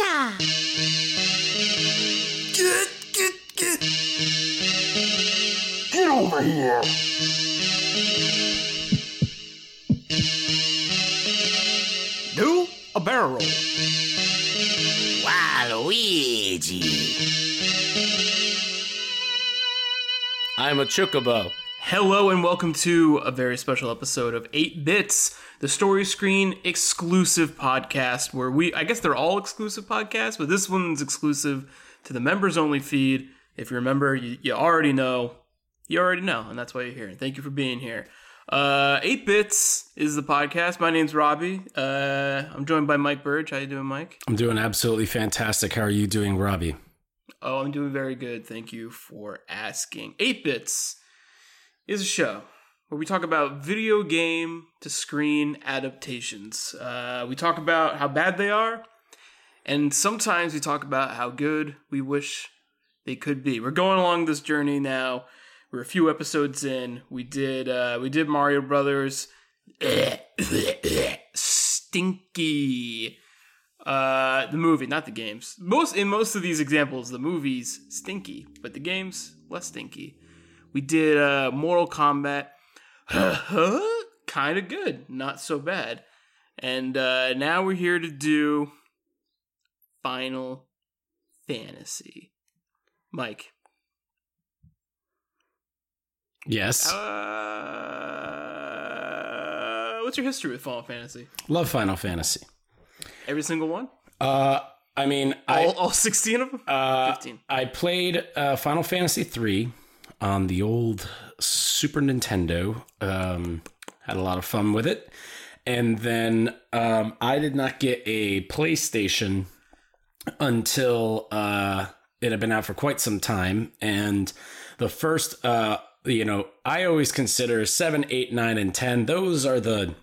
Eureka! Get over here! Do a barrel roll. Waluigi. I'm a chocobo. Hello and welcome to a very special episode of 8 Bits, the Story Screen exclusive podcast where I guess they're all exclusive podcasts, but this one's exclusive to the members only feed. If you remember, you already know, and that's why you're here. And thank you for being here. 8 Bits is the podcast. My name's Robbie. I'm joined by Mike Burge. How you doing, Mike? I'm doing absolutely fantastic. How are you doing, Robbie? Oh, I'm doing very good. Thank you for asking. 8 Bits is a show where we talk about video game to screen adaptations. We talk about how bad they are, and sometimes we talk about how good we wish they could be. We're going along this journey now. We're a few episodes in. We did Mario Brothers. Stinky. The movie, not the games. In most of these examples, the movies stinky, but the games less stinky. We did Mortal Kombat, kind of good, not so bad. And now we're here to do Final Fantasy. Mike. Yes? What's your history with Final Fantasy? Love Final Fantasy. Every single one? All 16 of them? 15. I played Final Fantasy III. On the old Super Nintendo, had a lot of fun with it. And then I did not get a PlayStation until it had been out for quite some time. And the first, I always consider 7, 8, 9, and 10. Those are the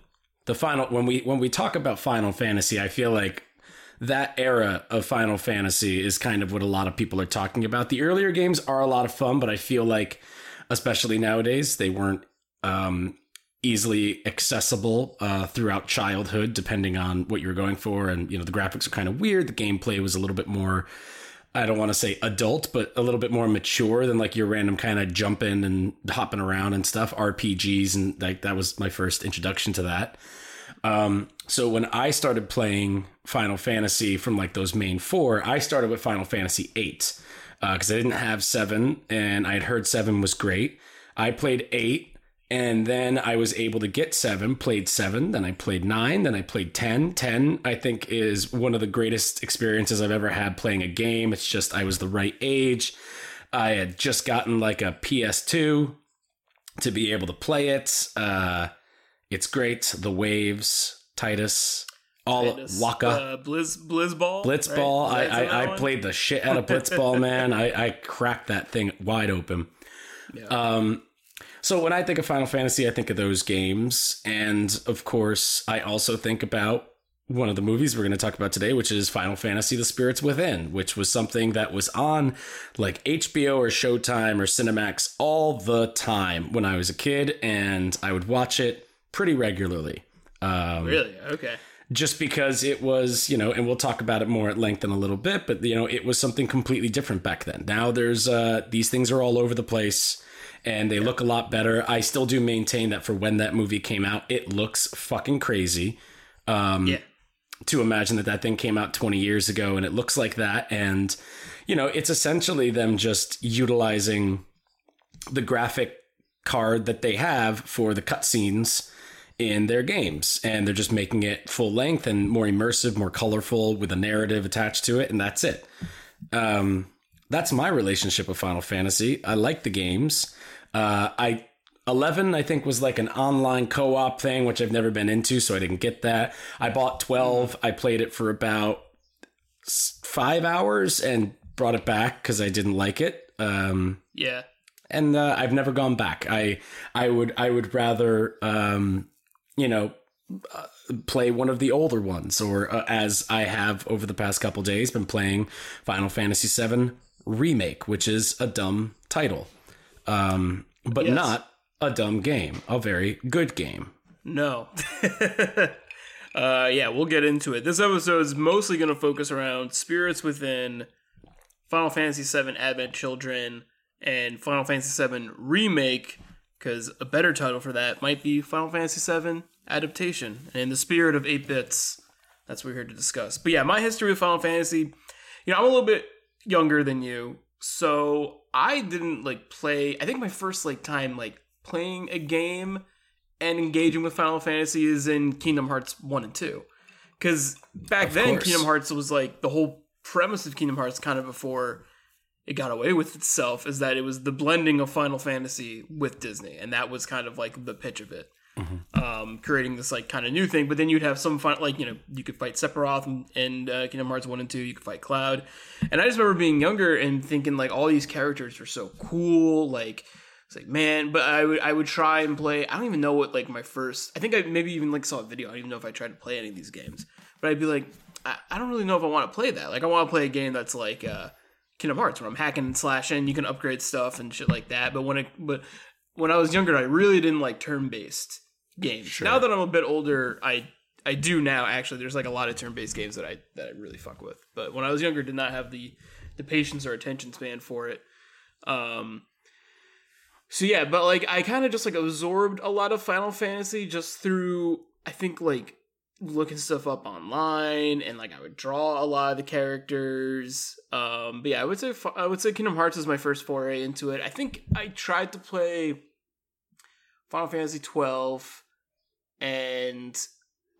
final. When we talk about Final Fantasy, I feel like that era of Final Fantasy is kind of what a lot of people are talking about. The earlier games are a lot of fun, but I feel like, especially nowadays, they weren't easily accessible throughout childhood, depending on what you were going for. And, the graphics are kind of weird. The gameplay was a little bit more, I don't want to say adult, but a little bit more mature than like your random kind of jumping and hopping around and stuff. RPGs, and like that was my first introduction to that. So when I started playing Final Fantasy from like those main four, I started with Final Fantasy VIII because I didn't have 7, and I'd heard 7 was great. I played 8, and then I was able to get 7, played 7, then I played 9, then I played 10. 10, I think, is one of the greatest experiences I've ever had playing a game. It's just I was the right age. I had just gotten like a PS2 to be able to play it. It's great. The Waves, Titus. Waka. Blitzball. Blitzball. Right? I played the shit out of Blitzball, man. I cracked that thing wide open. Yeah. So when I think of Final Fantasy, I think of those games. And of course, I also think about one of the movies we're going to talk about today, which is Final Fantasy The Spirits Within, which was something that was on like HBO or Showtime or Cinemax all the time when I was a kid, and I would watch it pretty regularly. Really? Okay. Just because it was, and we'll talk about it more at length in a little bit, but, it was something completely different back then. Now there's, these things are all over the place, and they look a lot better. I still do maintain that for when that movie came out, it looks fucking crazy. To imagine that thing came out 20 years ago and it looks like that. And, it's essentially them just utilizing the graphic card that they have for the cutscenes in their games, and they're just making it full length and more immersive, more colorful, with a narrative attached to it, and that's it. That's my relationship with Final Fantasy. I like the games. 11, I think, was like an online co-op thing, which I've never been into, so I didn't get that. I bought 12. I played it for about 5 hours and brought it back because I didn't like it. And I've never gone back. I would rather, play one of the older ones, or as I have over the past couple days, been playing Final Fantasy VII Remake, which is a dumb title, but yes, not a dumb game, a very good game. No. Yeah, we'll get into it. This episode is mostly going to focus around Spirits Within, Final Fantasy VII Advent Children, and Final Fantasy VII Remake, because a better title for that might be Final Fantasy VII Adaptation. And in the spirit of 8 Bits, that's what we're here to discuss. But yeah, my history with Final Fantasy, you know, I'm a little bit younger than you, so I didn't, like, play... I think my first, like, time, like, playing a game and engaging with Final Fantasy is in Kingdom Hearts 1 and 2. Because back then, Kingdom Hearts was, like, the whole premise of Kingdom Hearts kind of before it got away with itself is that it was the blending of Final Fantasy with Disney. And that was kind of, like, the pitch of it. Mm-hmm. Creating this, like, kind of new thing. But then you'd have some fun, like, you know, you could fight Sephiroth and Kingdom Hearts 1 and 2. You could fight Cloud. And I just remember being younger and thinking, like, all these characters were so cool, like... It's like, man, but I would try and play. I don't even know what, like, my first... I think I maybe even, like, saw a video. I don't even know if I tried to play any of these games. But I'd be like, I don't really know if I want to play that. Like, I want to play a game that's like Kingdom Hearts, where I'm hacking and slashing. You can upgrade stuff and shit like that. But when I was younger, I really didn't like turn-based games. Sure. Now that I'm a bit older, I do now, actually. There's, like, a lot of turn-based games that I really fuck with. But when I was younger, did not have the patience or attention span for it. So yeah, but like I kind of just like absorbed a lot of Final Fantasy just through, I think, like looking stuff up online, and like I would draw a lot of the characters. But yeah, I would say Kingdom Hearts is my first foray into it. I think I tried to play Final Fantasy XII, and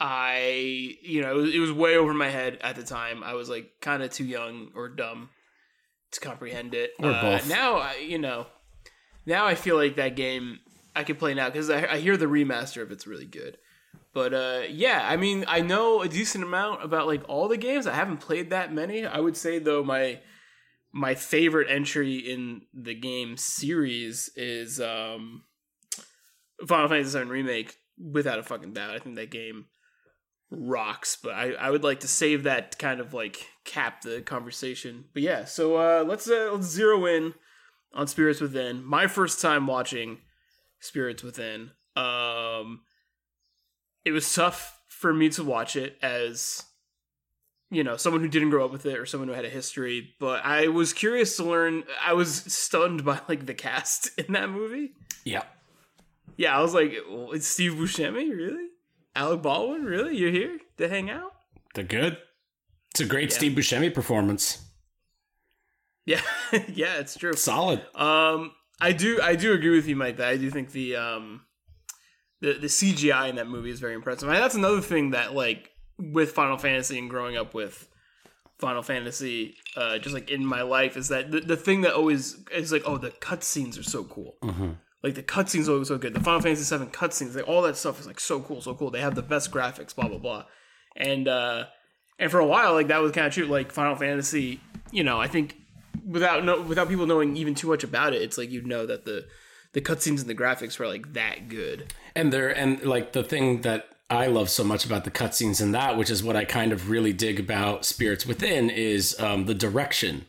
it was way over my head at the time. I was like kind of too young or dumb to comprehend it. Or both. Now I feel like that game I could play now because I hear the remaster of it's really good. But yeah, I mean, I know a decent amount about like all the games. I haven't played that many. I would say though my favorite entry in the game series is Final Fantasy VII Remake, without a fucking doubt. I think that game rocks. But I would like to save that to kind of like cap the conversation. But yeah, so let's zero in on Spirits Within. My first time watching Spirits Within. It was tough for me to watch it as, you know, someone who didn't grow up with it or someone who had a history. But I was curious to learn. I was stunned by like the cast in that movie. Yeah. Yeah, I was like, well, it's Steve Buscemi? Really? Alec Baldwin? Really? You're here to hang out? They're good. It's a great Steve Buscemi performance. Yeah, yeah, it's true. Solid. I do agree with you, Mike, that I do think the CGI in that movie is very impressive. And that's another thing that, like, with Final Fantasy and growing up with Final Fantasy, just, like, in my life, is that the thing that always is, like, oh, the cutscenes are so cool. Mm-hmm. Like, the cutscenes are always so good. The Final Fantasy VII cutscenes, like, all that stuff is, like, so cool, so cool. They have the best graphics, blah, blah, blah. And for a while, like, that was kind of true. Like, Final Fantasy, you know, I think... Without people knowing even too much about it, it's like you'd know that the cutscenes and the graphics were like that good. And like the thing that I love so much about the cutscenes and that, which is what I kind of really dig about Spirits Within, is the direction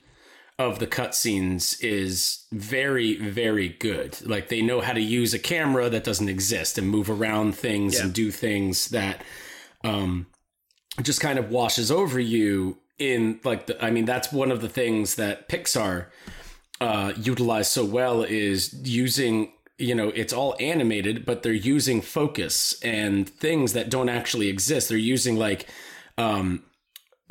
of the cutscenes is very, very good. Like they know how to use a camera that doesn't exist and move around things and do things that just kind of washes over you. In like, that's one of the things that Pixar utilized so well is using, you know, it's all animated, but they're using focus and things that don't actually exist. They're using like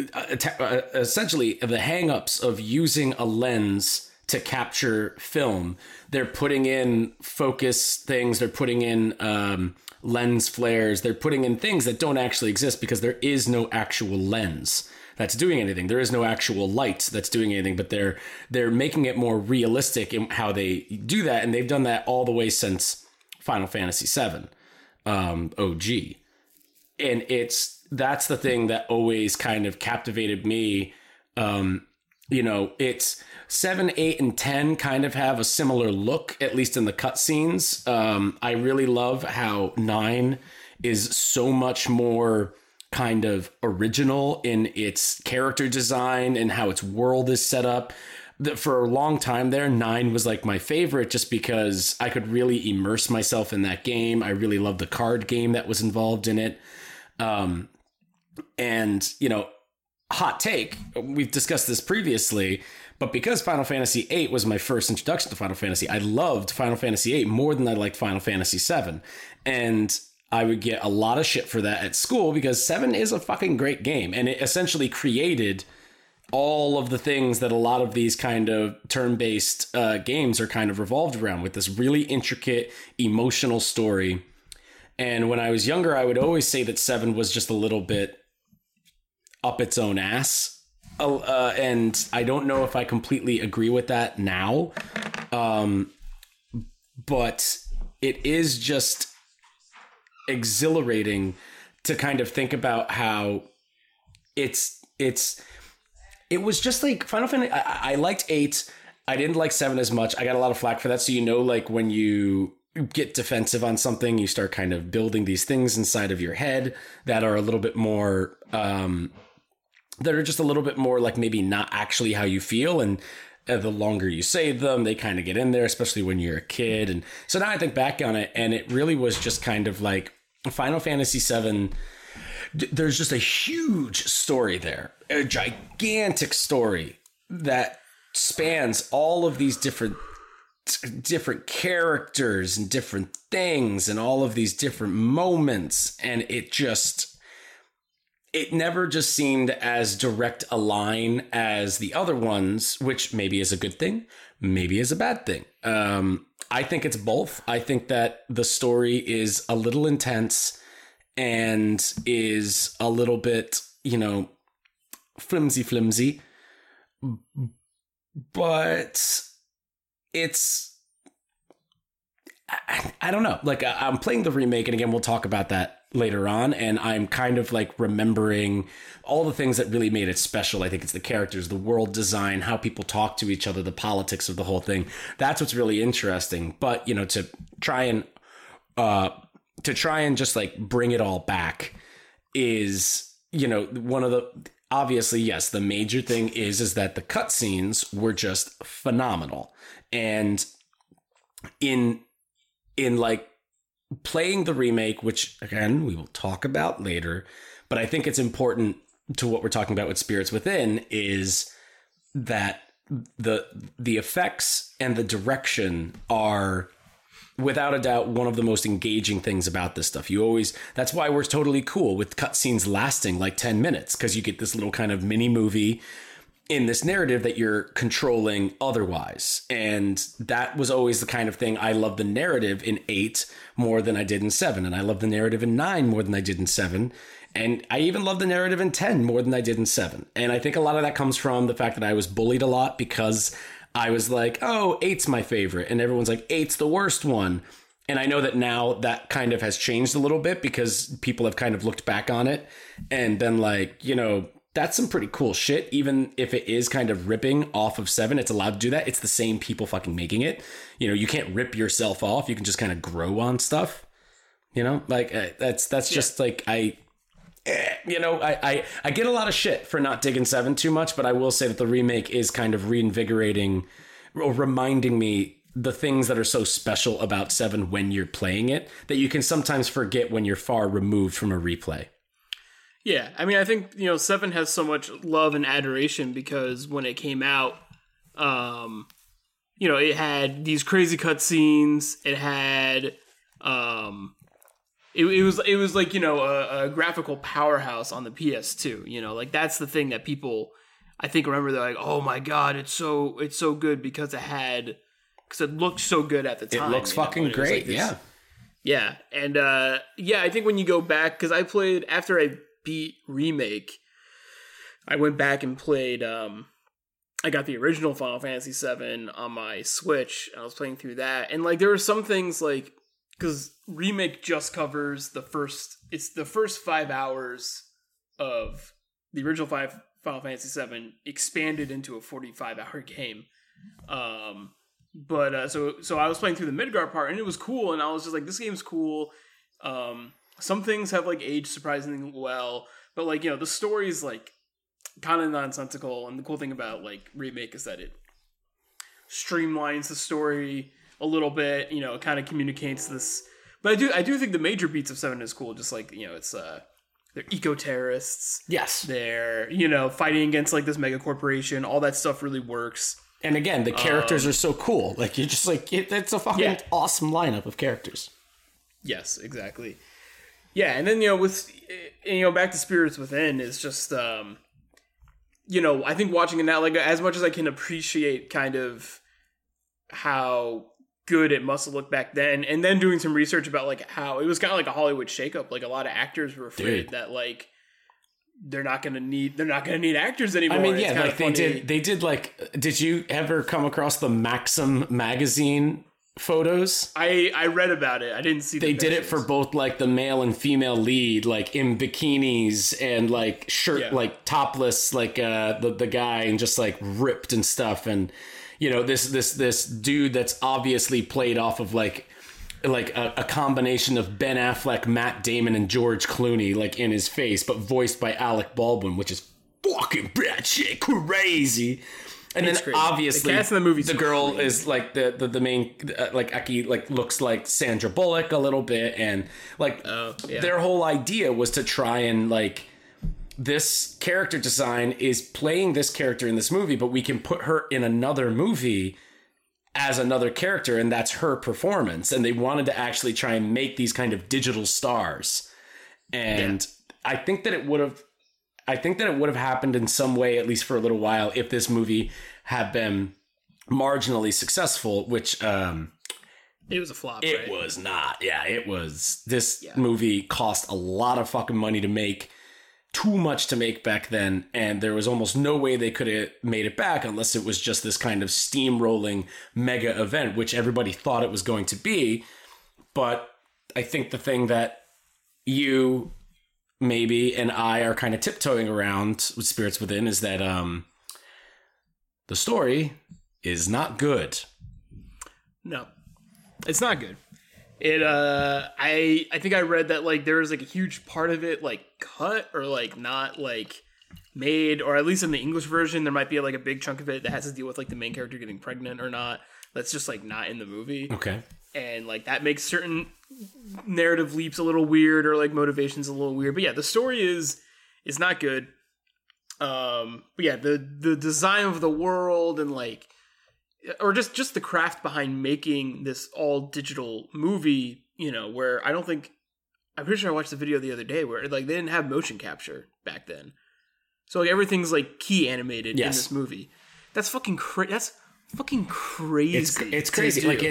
essentially the hangups of using a lens to capture film. They're putting in focus things. They're putting in lens flares. They're putting in things that don't actually exist because there is no actual lens that's doing anything. There is no actual light that's doing anything, but they're making it more realistic in how they do that, and they've done that all the way since Final Fantasy VII OG. And that's the thing that always kind of captivated me. You know, it's 7, 8, and 10 kind of have a similar look, at least in the cutscenes. I really love how 9 is so much more kind of original in its character design and how its world is set up. For a long time there, 9 was like my favorite just because I could really immerse myself in that game. I really loved the card game that was involved in it. And, you know, hot take, we've discussed this previously, but because Final Fantasy VIII was my first introduction to Final Fantasy, I loved Final Fantasy VIII more than I liked Final Fantasy VII. And I would get a lot of shit for that at school because 7 is a fucking great game. And it essentially created all of the things that a lot of these kind of turn-based games are kind of revolved around, with this really intricate, emotional story. And when I was younger, I would always say that 7 was just a little bit up its own ass. And I don't know if I completely agree with that now. But it is just exhilarating to kind of think about how it was just like Final Fantasy. I liked 8. I didn't like 7 as much. I got a lot of flack for that. So, you know, like when you get defensive on something, you start kind of building these things inside of your head that are a little bit more, that are just a little bit more like maybe not actually how you feel. And the longer you say them, they kind of get in there, especially when you're a kid. And so now I think back on it, and it really was just kind of like Final Fantasy VII. There's just a huge story there, a gigantic story that spans all of these different characters and different things and all of these different moments. And it never just seemed as direct a line as the other ones, which maybe is a good thing, maybe is a bad thing. I think it's both. I think that the story is a little intense and is a little bit, you know, flimsy, but it's, I don't know. Like, I'm playing the remake, and again, we'll talk about that later on. And I'm kind of like remembering all the things that really made it special. I think it's the characters, the world design, how people talk to each other, the politics of the whole thing. That's what's really interesting. But, you know, to try and just like bring it all back is, you know, one of the, obviously, yes, the major thing is that the cutscenes were just phenomenal. And in like playing the remake, which again, we will talk about later, but I think it's important to what we're talking about with Spirits Within is that the effects and the direction are without a doubt one of the most engaging things about this stuff. That's why we're totally cool with cutscenes lasting like 10 minutes, because you get this little kind of mini movie in this narrative that you're controlling otherwise. And that was always the kind of thing. I love the narrative in 8 more than I did in 7. And I love the narrative in 9 more than I did in 7. And I even love the narrative in 10 more than I did in 7. And I think a lot of that comes from the fact that I was bullied a lot because I was like, oh, 8's my favorite. And everyone's like, 8's the worst one. And I know that now that kind of has changed a little bit because people have kind of looked back on it and been like, you know, that's some pretty cool shit. Even if it is kind of ripping off of 7, it's allowed to do that. It's the same people fucking making it. You know, you can't rip yourself off. You can just kind of grow on stuff, you know, like that's just like I get a lot of shit for not digging 7 too much, but I will say that the remake is kind of reinvigorating or reminding me the things that are so special about 7 when you're playing it that you can sometimes forget when you're far removed from a replay. Yeah, I mean, I think, you know, 7 has so much love and adoration because when it came out, you know, it had these crazy cutscenes. It had, it was like, you know, a graphical powerhouse on the PS2. You know, like that's the thing that people, I think, remember. They're like, oh my god, it's so good because it looked so good at the time. It looks fucking great. Yeah, and yeah, I think when you go back, because I played after I beat Remake, I went back and played. I got the original Final Fantasy VII on my Switch. And I was playing through that, and like there were some things like because Remake just covers the first. It's the first 5 hours of the original Final Fantasy VII expanded into a 45-hour game. But so I was playing through the Midgar part, and it was cool, and I was just like, this game's cool. Some things have like aged surprisingly well, but like, you know, the story is like kind of nonsensical, and the cool thing about like Remake is that it streamlines the story a little bit. You know, it kind of communicates this, but I do think the major beats of 7 is cool. Just like, you know, it's they're eco-terrorists. Yes. They're, you know, fighting against like this mega corporation. All that stuff really works. And again, the characters are so cool. Like, you're just like, that's a fucking awesome lineup of characters. Yes, exactly. Yeah, and then, you know, with, you know, back to Spirits Within is just, you know, I think watching it now, like, as much as I can appreciate kind of how good it must have looked back then, and then doing some research about, like, how it was kind of like a Hollywood shakeup. Like, a lot of actors were afraid that, like, they're not gonna need actors anymore. I mean, yeah, like they did like, did you ever come across the Maxim magazine photos? I read about it. I didn't see they did it for both like the male and female lead, like in bikinis and like shirt, like topless, like the guy, and just like ripped and stuff. And you know, this dude that's obviously played off of like a combination of Ben Affleck, Matt Damon, and George Clooney, like in his face, but voiced by Alec Baldwin, which is fucking batshit crazy. And it's then crazy. Obviously, the cast of the movie, the girl crazy. Is like the main, like Aki, like looks like Sandra Bullock a little bit, and like their whole idea was to try and like, this character design is playing this character in this movie, but we can put her in another movie as another character, and that's her performance. And they wanted to actually try and make these kind of digital stars. And I think that it would have happened in some way, at least for a little while, if this movie had been marginally successful, which it was a flop. It was not. Yeah, it was. This movie cost a lot of fucking money to make. Too much to make back then, and there was almost no way they could have made it back unless it was just this kind of steamrolling mega event, which everybody thought it was going to be. But I think the thing that you, maybe, and I are kind of tiptoeing around with Spirits Within is that the story is not good. No, it's not good. It I think I read that like there was like a huge part of it like cut or like not like made, or at least in the English version there might be like a big chunk of it that has to deal with like the main character getting pregnant or not. That's just like not in the movie. Okay. And like that makes certain narrative leaps a little weird, or like motivations a little weird. But yeah, the story is not good. But yeah, the design of the world and like, or just the craft behind making this all digital movie, you know, where I don't think, I'm pretty sure I watched the video the other day where like they didn't have motion capture back then. So like everything's like key animated in this movie. That's fucking crazy. It's crazy. Like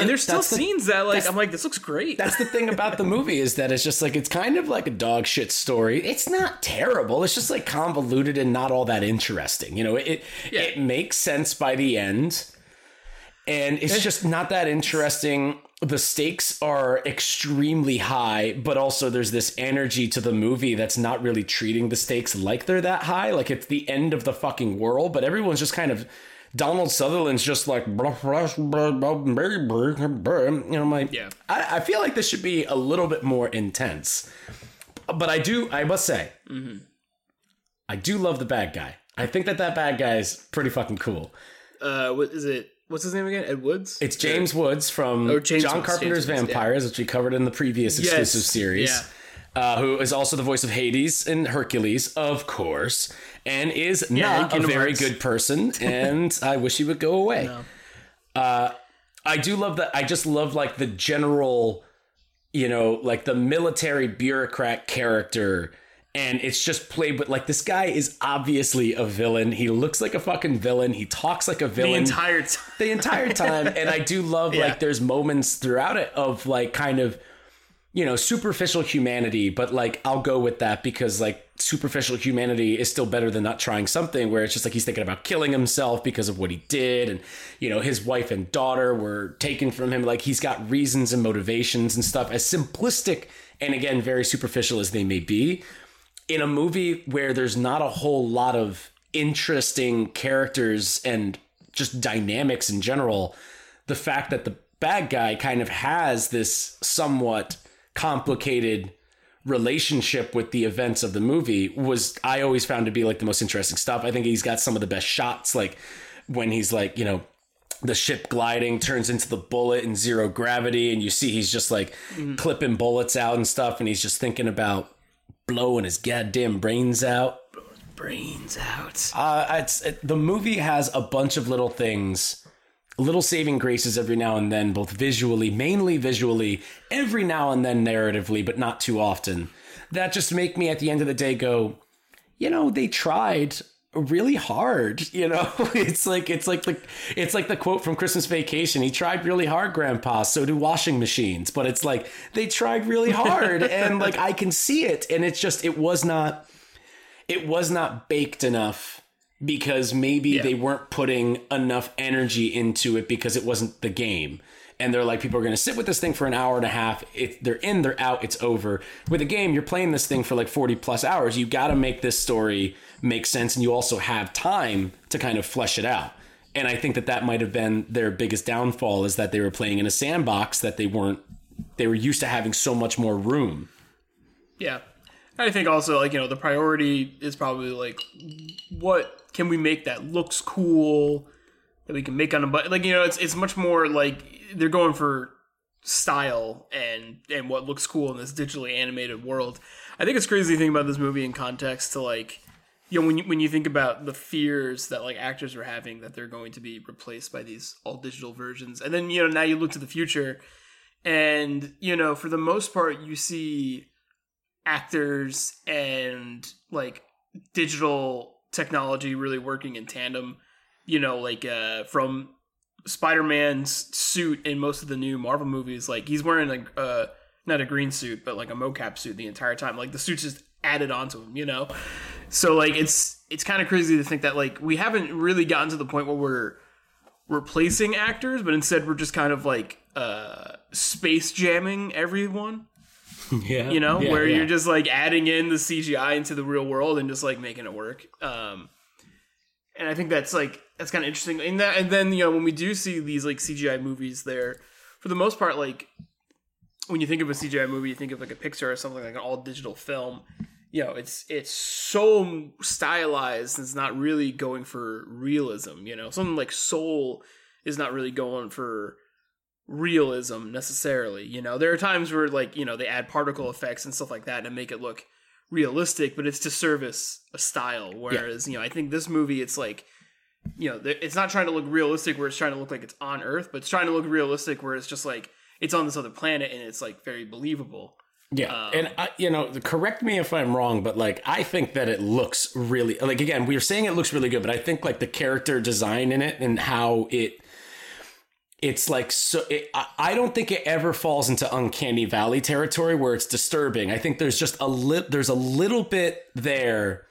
and there's still scenes that like, I'm like, this looks great. That's the thing about the movie, is that it's just like, it's kind of like a dog shit story. It's not terrible. It's just like convoluted and not all that interesting. You know, it makes sense by the end, and it's just not that interesting. The stakes are extremely high, but also there's this energy to the movie that's not really treating the stakes like they're that high. Like it's the end of the fucking world, but everyone's just kind of, Donald Sutherland's just like, and I'm like, I feel like this should be a little bit more intense. But I must say, I do love the bad guy. I think that bad guy is pretty fucking cool. What's his name again? Ed Woods? It's James Woods from John Carpenter's Vampires, which we covered in the previous exclusive series. Yeah. Who is also the voice of Hades and Hercules, of course, and is not a very good person, and I wish he would go away. No. I do love that. I just love, like, the general, you know, like, the military bureaucrat character, and it's just played with, like, this guy is obviously a villain. He looks like a fucking villain. He talks like a villain. The entire time, and I do love, like, there's moments throughout it of, like, kind of, you know, superficial humanity, but like, I'll go with that because like superficial humanity is still better than not trying something, where it's just like, he's thinking about killing himself because of what he did. And, you know, his wife and daughter were taken from him. Like, he's got reasons and motivations and stuff, as simplistic and again, very superficial as they may be, in a movie where there's not a whole lot of interesting characters and just dynamics in general. The fact that the bad guy kind of has this somewhat complicated relationship with the events of the movie was, I always found to be like the most interesting stuff. I think he's got some of the best shots, like when he's like, you know, the ship gliding turns into the bullet in zero gravity, and you see he's just like clipping bullets out and stuff, and he's just thinking about blowing his goddamn brains out. The movie has a bunch of little things, little saving graces every now and then, both visually, mainly visually, every now and then narratively, but not too often, that just make me at the end of the day go, you know, they tried really hard. You know, it's like the quote from Christmas Vacation. He tried really hard, Grandpa. So do washing machines. But it's like they tried really hard and like I can see it. And it's just it was not baked enough, because maybe they weren't putting enough energy into it because it wasn't the game. And they're like, people are going to sit with this thing for an hour and a half. They're in, they're out, it's over. With a game, you're playing this thing for like 40 plus hours. You got to make this story make sense. And you also have time to kind of flesh it out. And I think that might have been their biggest downfall, is that they were playing in a sandbox that they were used to having so much more room. Yeah. I think also, like, you know, the priority is probably like, what can we make that looks cool that we can make on a budget? Like, you know, it's much more like they're going for style and what looks cool in this digitally animated world. I think it's crazy to think about this movie in context to, like, you know, when you think about the fears that like actors are having that they're going to be replaced by these all digital versions. And then, you know, now you look to the future and, you know, for the most part, you see actors and like digital technology really working in tandem, you know, like from Spider-Man's suit in most of the new Marvel movies, like he's wearing like not a green suit, but like a mocap suit the entire time. Like the suit's just added onto him, you know? So like it's kind of crazy to think that like we haven't really gotten to the point where we're replacing actors, but instead we're just kind of like space jamming everyone. Yeah, you know, where you're just like adding in the CGI into the real world and just like making it work. And I think that's kind of interesting. And then, you know, when we do see these like CGI movies, there, for the most part, like when you think of a CGI movie, you think of like a Pixar or something, like an all digital film. You know, it's so stylized. It's not really going for realism. You know, something like Soul is not really going for realism necessarily. You know, there are times where, like, you know, they add particle effects and stuff like that and make it look realistic, but it's to service a style. Whereas, you know, I think this movie, it's like, you know, it's not trying to look realistic where it's trying to look like it's on Earth, but it's trying to look realistic where it's just like it's on this other planet and it's like very believable. Yeah. And I, you know, correct me if I'm wrong, but like I think that it looks really, like, again, we were saying it looks really good, but I think like the character design in it and how it's like, so I don't think it ever falls into uncanny valley territory where it's disturbing. I think there's just there's a little bit there,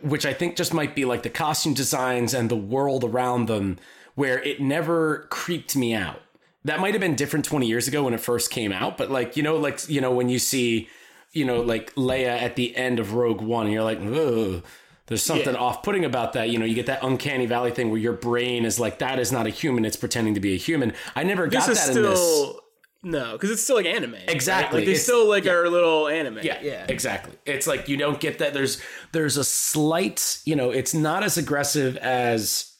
which I think just might be like the costume designs and the world around them, where it never creeped me out. That might have been different 20 years ago when it first came out. But like, you know, when you see, you know, like Leia at the end of Rogue One, and you're like, ugh. There's something off-putting about that. You know, you get that uncanny valley thing where your brain is like, that is not a human. It's pretending to be a human. I never got that in this. No, because it's still like anime. Exactly. Right? Like, they still like our little anime. Yeah, exactly. It's like you don't get that. There's a slight, you know, it's not as aggressive as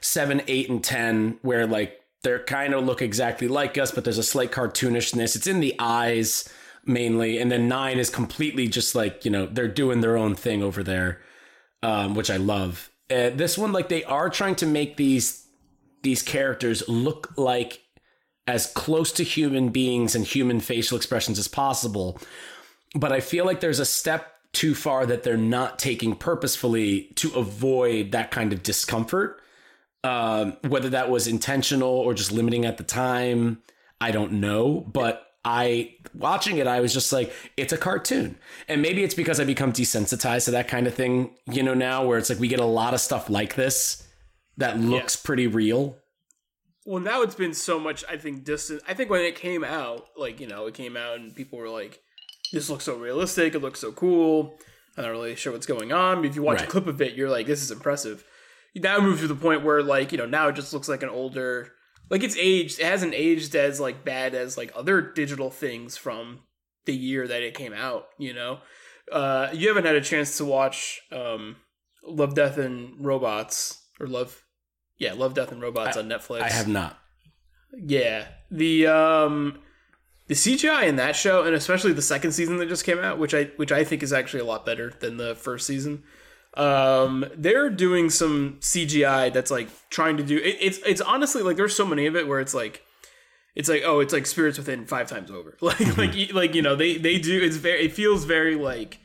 7, 8, and 10, where like they're kind of look exactly like us, but there's a slight cartoonishness. It's in the eyes mainly. And then 9 is completely just like, you know, they're doing their own thing over there. Which I love. This one, like, they are trying to make these characters look like as close to human beings and human facial expressions as possible. But I feel like there's a step too far that they're not taking purposefully to avoid that kind of discomfort. Whether that was intentional or just limiting at the time, I don't know. But watching it, I was just like, it's a cartoon. And maybe it's because I become desensitized to that kind of thing, you know, now where it's like we get a lot of stuff like this that looks pretty real. Well, now it's been so much, I think, distant. I think when it came out, like, you know, it came out and people were like, this looks so realistic. It looks so cool. I'm not really sure what's going on. But if you watch a clip of it, you're like, this is impressive. Now it moves to the point where, like, you know, now it just looks like an older... Like, it's aged. It hasn't aged as, like, bad as, like, other digital things from the year that it came out, you know? You haven't had a chance to watch Love, Death, and Robots. Or Love, Death, and Robots on Netflix. I have not. Yeah. The The CGI in that show, and especially the second season that just came out, which I think is actually a lot better than the first season. They're doing some CGI that's like trying to do it, it's honestly like there's so many of it where it's like oh, it's like Spirits Within 5 times over. like you know, they do, it's very, it feels very like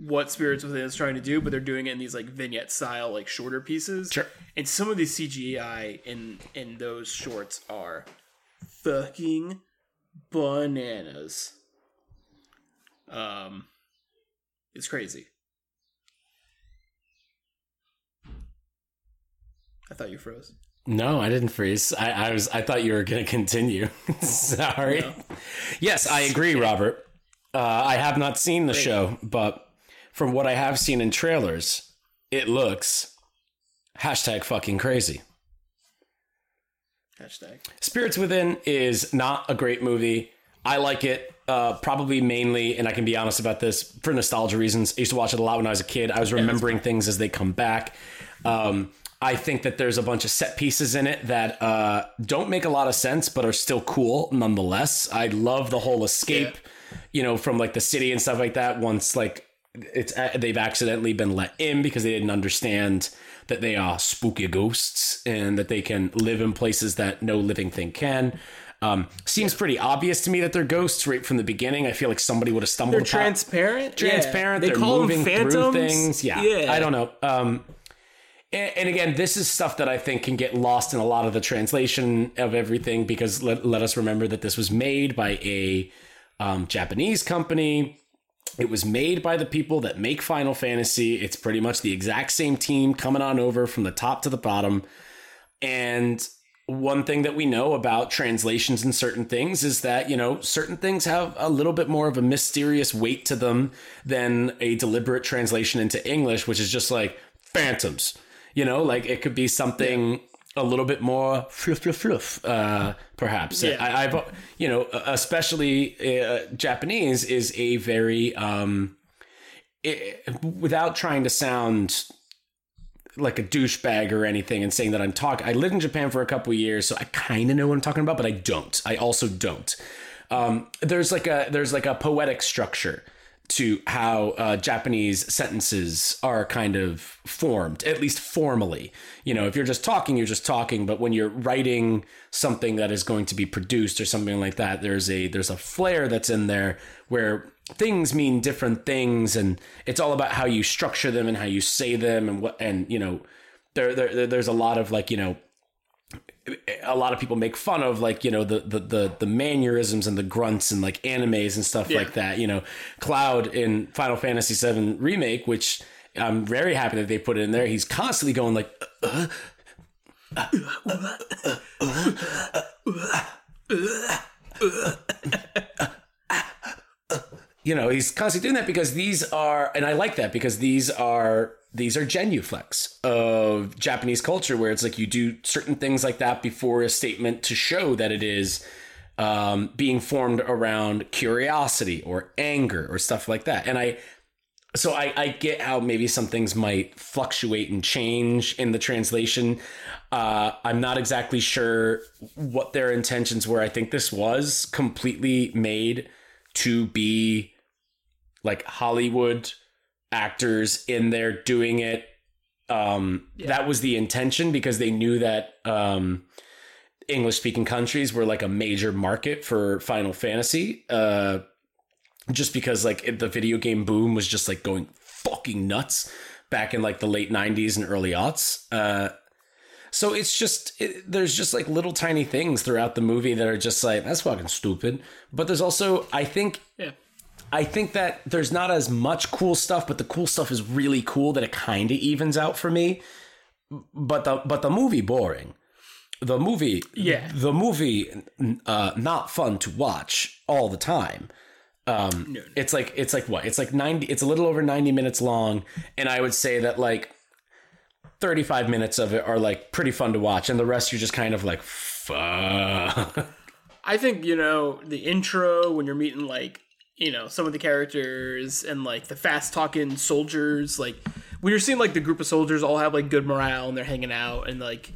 what Spirits Within is trying to do, but they're doing it in these like vignette style like shorter pieces. Sure. And some of the CGI in those shorts are fucking bananas. It's crazy. I thought you froze. No, I didn't freeze. I thought you were going to continue. Sorry. No. Yes, I agree, Robert. I have not seen the show, but from what I have seen in trailers, it looks hashtag fucking crazy. Hashtag. Spirits Within is not a great movie. I like it probably mainly, and I can be honest about this, for nostalgia reasons. I used to watch it a lot when I was a kid. I was remembering things as they come back. I think that there's a bunch of set pieces in it that don't make a lot of sense, but are still cool nonetheless. I love the whole escape, you know, from like the city and stuff like that. Once like they've accidentally been let in because they didn't understand that they are spooky ghosts and that they can live in places that no living thing can. Seems pretty obvious to me that they're ghosts right from the beginning. I feel like somebody would have stumbled upon. They're transparent. Transparent. Yeah. They're call moving them through things. Yeah. I don't know. And again, this is stuff that I think can get lost in a lot of the translation of everything, because let us remember that this was made by a Japanese company. It was made by the people that make Final Fantasy. It's pretty much the exact same team coming on over from the top to the bottom. And one thing that we know about translations in certain things is that, you know, certain things have a little bit more of a mysterious weight to them than a deliberate translation into English, which is just like phantoms. You know, like it could be something a little bit more fluff, perhaps. Yeah. I've, you know, especially Japanese is a very, without trying to sound like a douchebag or anything and saying that I lived in Japan for a couple of years, so I kind of know what I'm talking about, but I don't. I also don't. There's like a poetic structure to how Japanese sentences are kind of formed, at least formally. You know, if you're just talking, you're just talking. But when you're writing something that is going to be produced or something like that, there's a flair that's in there where things mean different things, and it's all about how you structure them and how you say them, and what, and you know, there's a lot of like, you know, a lot of people make fun of like, you know, the mannerisms and the grunts and like animes and stuff like that. You know, Cloud in Final Fantasy VII Remake, which I'm very happy that they put it in there. He's constantly going like, you know, he's constantly doing that because these are, and I like that because these are genuflex of Japanese culture, where it's like you do certain things like that before a statement to show that it is being formed around curiosity or anger or stuff like that. And I get how maybe some things might fluctuate and change in the translation. I'm not exactly sure what their intentions were. I think this was completely made to be like Hollywood actors in there doing it. That was the intention, because they knew that English speaking countries were like a major market for Final Fantasy, just because like the video game boom was just like going fucking nuts back in like the late 90s and early aughts. So it's just, there's just like little tiny things throughout the movie that are just like, that's fucking stupid. But there's also, I think that there's not as much cool stuff, but the cool stuff is really cool that it kind of evens out for me. But the movie boring. The movie, not fun to watch all the time. No. It's like what? It's like 90. It's a little over 90 minutes long, and I would say that like 35 minutes of it are like pretty fun to watch, and the rest you're just kind of like, fuck. I think, you know, the intro when you're meeting like, you know, some of the characters and like the fast talking soldiers, like when you're seeing like the group of soldiers all have like good morale and they're hanging out and like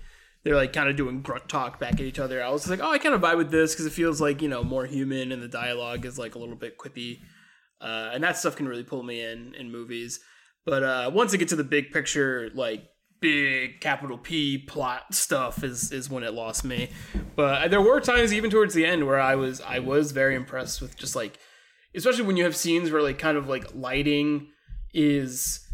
they're like kind of doing grunt talk back at each other. I was like, oh, I kind of vibe with this because it feels like, you know, more human and the dialogue is like a little bit quippy. And that stuff can really pull me in movies. But once I get to the big picture, like big capital P plot stuff is when it lost me. But there were times even towards the end where I was very impressed with just like, especially when you have scenes where like kind of like lighting is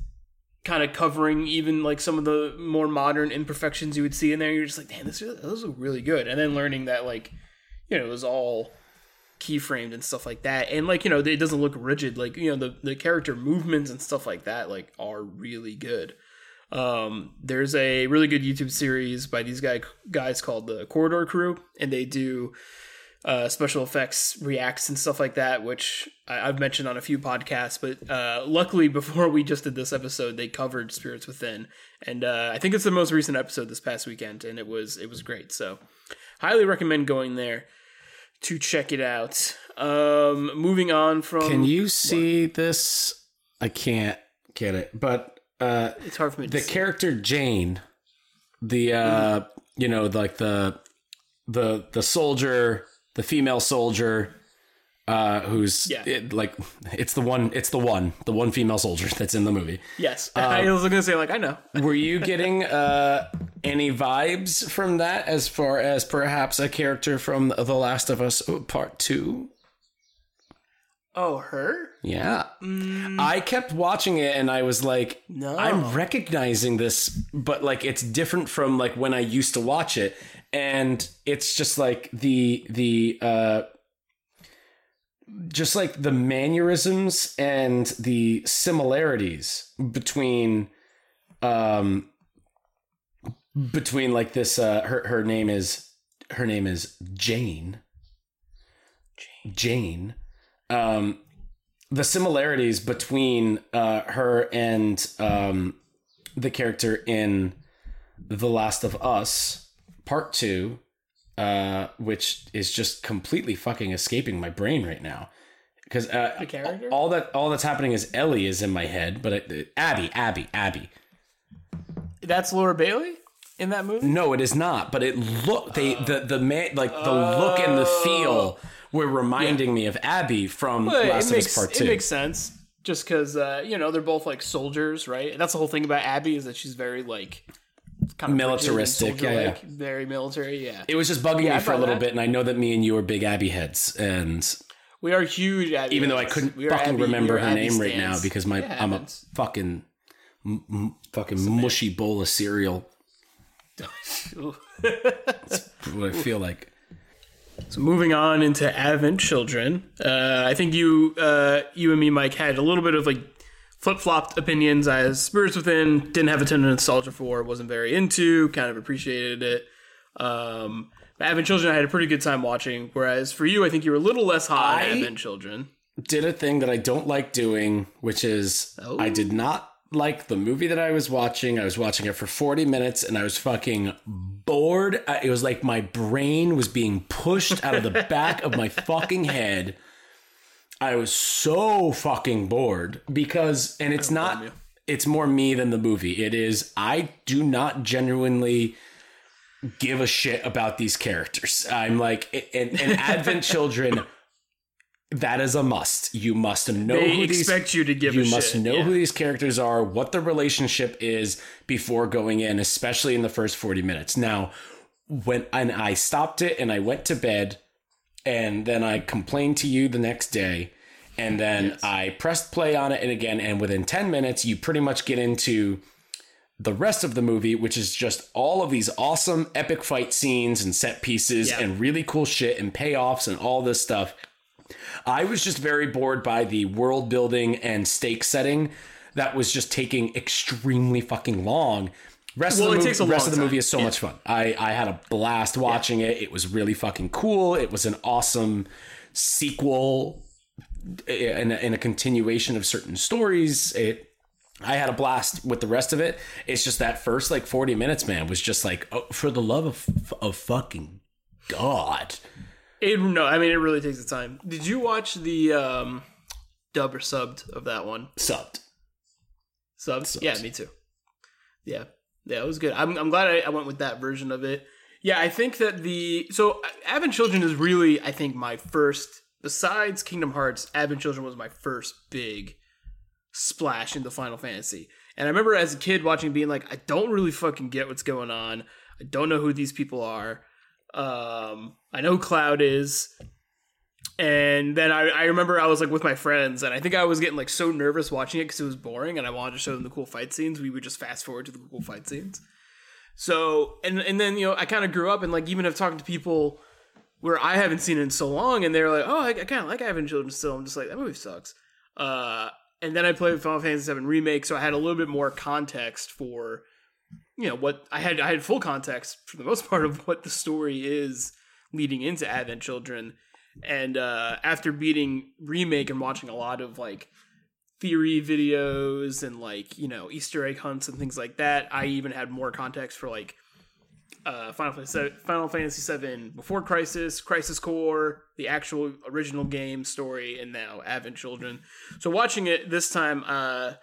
kind of covering even like some of the more modern imperfections you would see in there. You're just like, damn, those look really good. And then learning that like, you know, it was all keyframed and stuff like that, and like, you know, it doesn't look rigid. Like, you know, the character movements and stuff like that like are really good. There's a really good YouTube series by these guys called the Corridor Crew, and they do special effects reacts and stuff like that, which I've mentioned on a few podcasts, but luckily before we just did this episode, they covered Spirits Within, and I think it's the most recent episode this past weekend, and it was great. So highly recommend going there to check it out. Moving on from, can you see what? This? I can't get it, but it's hard for me. The to see. Character Jane, the you know, like the soldier. The female soldier, who's it's the one female soldier that's in the movie. Yes, I was gonna say, like, I know. Were you getting any vibes from that, as far as perhaps a character from The Last of Us Part Two? Oh, her? Yeah. I kept watching it and I was like, no. I'm recognizing this, but like it's different from like when I used to watch it. And it's just like the mannerisms and the similarities between like this, her name is Jane. The similarities between her and the character in The Last of Us Part Two, which is just completely fucking escaping my brain right now, because all that's happening is Ellie is in my head, but Abby. That's Laura Bailey in that movie? No, it is not. But it look the look and the feel. We're reminding me of Abby from Last of Us Part 2. It makes sense, just because, you know, they're both, like, soldiers, right? And that's the whole thing about Abby, is that she's very, like, kind of militaristic, yeah. Very military, yeah. It was just bugging me for a little bit, and I know that me and you are big Abby heads, and... We are huge Abby even heads. Though I couldn't fucking remember her name right now, because I'm a fucking mushy bowl of cereal. That's what I feel like. So moving on into Advent Children, I think you and me, Mike, had a little bit of like flip-flopped opinions as Spirits Within didn't have a ton of nostalgia for, wasn't very into, kind of appreciated it. But Advent Children I had a pretty good time watching, whereas for you, I think you were a little less hot on Advent Children. Did a thing that I don't like doing, which is I did not like the movie that I was watching. I was watching it for 40 minutes and I was fucking bored. It was like my brain was being pushed out of the back of my fucking head. I was so fucking bored because, and it's not, it's more me than the movie. It is, I do not genuinely give a shit about these characters. I'm like, and Advent Children, that is a must. You must know who these characters are, what the relationship is before going in, especially in the first 40 minutes. Now, when I stopped it and I went to bed, and then I complained to you the next day, and then I pressed play on it and again, and within 10 minutes, you pretty much get into the rest of the movie, which is just all of these awesome epic fight scenes and set pieces and really cool shit and payoffs and all this stuff. I was just very bored by the world building and stake setting that was just taking extremely fucking long. The rest of the movie is so much fun. I had a blast watching it. It was really fucking cool. It was an awesome sequel and a continuation of certain stories. I had a blast with the rest of it. It's just that first like 40 minutes, man, was just like, oh, for the love of fucking God. It really takes the time. Did you watch the dub or subbed of that one? Subbed. Subs? Yeah, me too. Yeah. Yeah, it was good. I'm glad I went with that version of it. Yeah, I think that Advent Children is really, I think, my first, besides Kingdom Hearts, Advent Children was my first big splash into Final Fantasy. And I remember as a kid watching, being like, I don't really fucking get what's going on. I don't know who these people are. I know Cloud is. And then I remember I was like with my friends, and I think I was getting like so nervous watching it because it was boring and I wanted to show them the cool fight scenes. We would just fast forward to the cool fight scenes. So, and then, you know, I kind of grew up and like even have talked to people where I haven't seen it in so long and they're like, oh, I kind of like Advent Children still. I'm just like, that movie sucks. And then I played Final Fantasy VII Remake, so I had a little bit more context for, you know, what I had full context for the most part of what the story is leading into Advent Children. And after beating Remake and watching a lot of like theory videos and like, you know, Easter egg hunts and things like that, I even had more context for like Final Fantasy VII Before Crisis, Crisis Core, the actual original game story, and now Advent Children. So watching it this time, I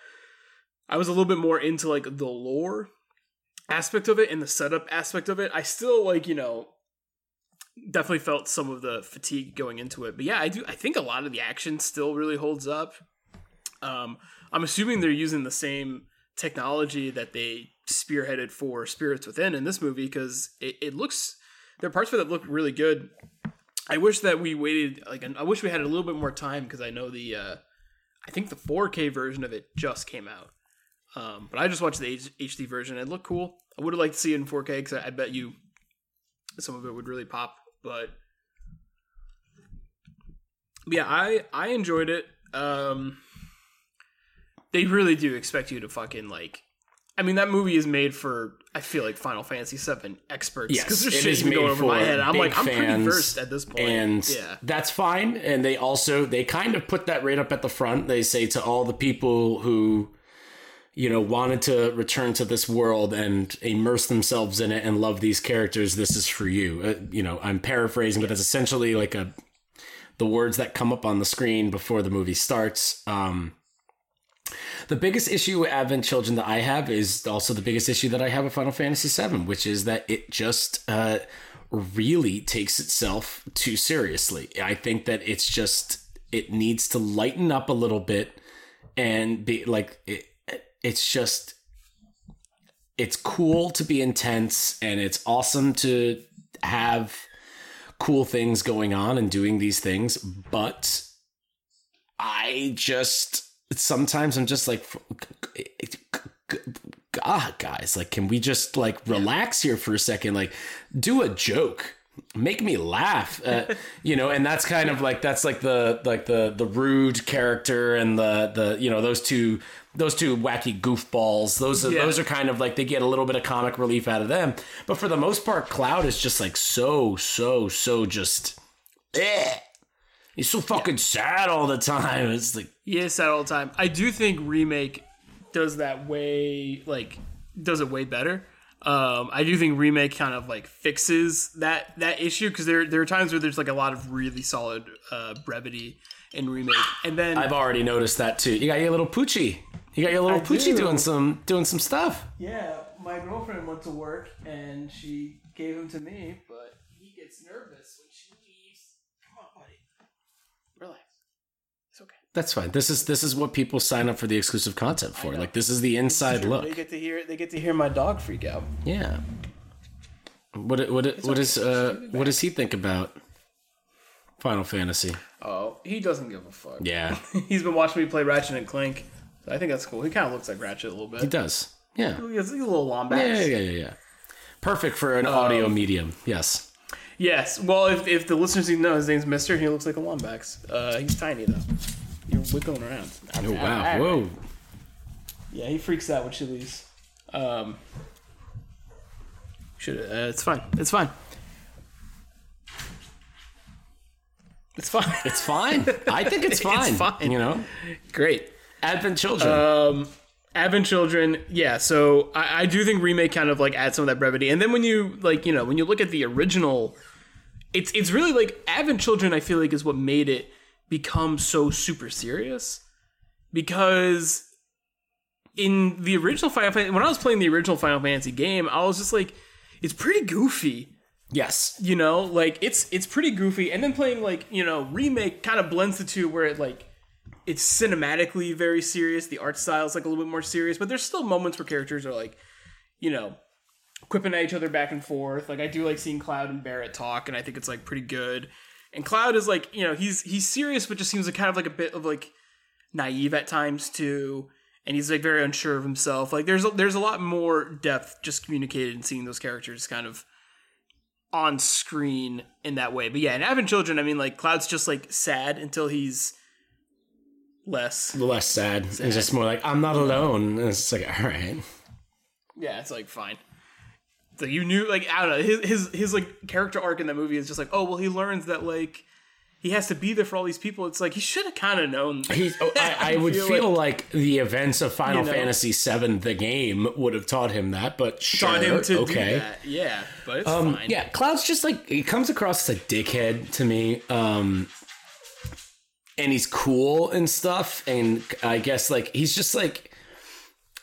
was a little bit more into like the lore aspect of it and the setup aspect of it. I still like, you know, definitely felt some of the fatigue going into it, but yeah, I think a lot of the action still really holds up. I'm assuming they're using the same technology that they spearheaded for Spirits Within in this movie, because it looks, there are parts of it that look really good. I wish that we waited, like, I wish we had a little bit more time, because I know the I think the 4K version of it just came out, but I just watched the HD version. It looked cool. I would have liked to see it in 4K, because I bet you some of it would really pop. But yeah, I enjoyed it. They really do expect you to fucking like, I mean, that movie is made for, I feel like, Final Fantasy VII experts. Yes, because there's shit going over my head. I'm like, I'm pretty versed at this point. And yeah, that's fine. And they also, they kind of put that right up at the front. They say to all the people who, you know, wanted to return to this world and immerse themselves in it and love these characters, this is for you. You know, I'm paraphrasing, but that's essentially like the words that come up on the screen before the movie starts. The biggest issue with Advent Children that I have is also the biggest issue that I have with Final Fantasy VII, which is that it just really takes itself too seriously. I think that it's just, it needs to lighten up a little bit and be like, it's just, it's cool to be intense, and it's awesome to have cool things going on and doing these things. But I just, sometimes I'm just like, God, guys, like, can we just like relax here for a second? Like, do a joke, make me laugh, you know. And that's kind of like, that's like the rude character and the, you know, those two wacky goofballs. Those are kind of like, they get a little bit of comic relief out of them. But for the most part, Cloud is just like, so just, he's so fucking sad all the time. It's like, yeah, sad all the time. I do think Remake does that way, like, does it way better. I do think Remake kind of like fixes that issue, because there are times where there's like a lot of really solid brevity in Remake. And then I've already noticed that too. You got your little Poochie. You got your little Poochie doing some stuff. Yeah, my girlfriend went to work and she gave him to me, but he gets nervous when she leaves. Come on, buddy. Relax. It's okay. That's fine. This is what people sign up for the exclusive content for. Like, this is the inside look. They get to hear my dog freak out. Yeah. What does he think about Final Fantasy? Oh, he doesn't give a fuck. Yeah. He's been watching me play Ratchet and Clank. So I think that's cool. He kind of looks like Ratchet a little bit. He does. Yeah. He's a little lombax. Yeah. Perfect for an audio medium. Yes. Yes, well, if the listeners didn't know, his name's Mister, and he looks like a Lombax. He's tiny, though. You're wiggling around. Oh, wow. Whoa. Yeah, he freaks out when she leaves. It's fine. I think it's fine. It's fine. You know? Great. Advent Children. Advent Children, yeah, so I do think Remake kind of like adds some of that brevity. And then when you like, you know, when you look at the original, it's really like Advent Children, I feel like, is what made it become so super serious, because in the original Final Fantasy, when I was playing the original Final Fantasy game, I was just like, it's pretty goofy. Yes. You know, like, it's pretty goofy. And then playing, like, you know, Remake kind of blends the two where it, like, it's cinematically very serious. The art style is, like, a little bit more serious. But there's still moments where characters are, like, you know, quipping at each other back and forth. Like, I do like seeing Cloud and Barrett talk, and I think it's, like, pretty good. And Cloud is, like, you know, he's serious, but just seems like kind of, like, a bit of, like, naive at times, too. And he's, like, very unsure of himself. Like, there's a lot more depth just communicated in seeing those characters kind of on screen in that way. But yeah, in Advent Children, I mean, like, Cloud's just, like, sad until he's less sad. It's just more like, I'm not alone. And it's just like, all right. Yeah, it's like, fine. So you knew, like, I don't know, his like, character arc in that movie is just like, oh, well, he learns that, like, he has to be there for all these people. It's like, he should have kind of known. I would feel like the events of Final Fantasy VII, the game, would have taught him that, but sure, him to do that. Yeah, but it's fine. Yeah, Cloud's just like, he comes across as a dickhead to me, and he's cool and stuff, and I guess, like, he's just like,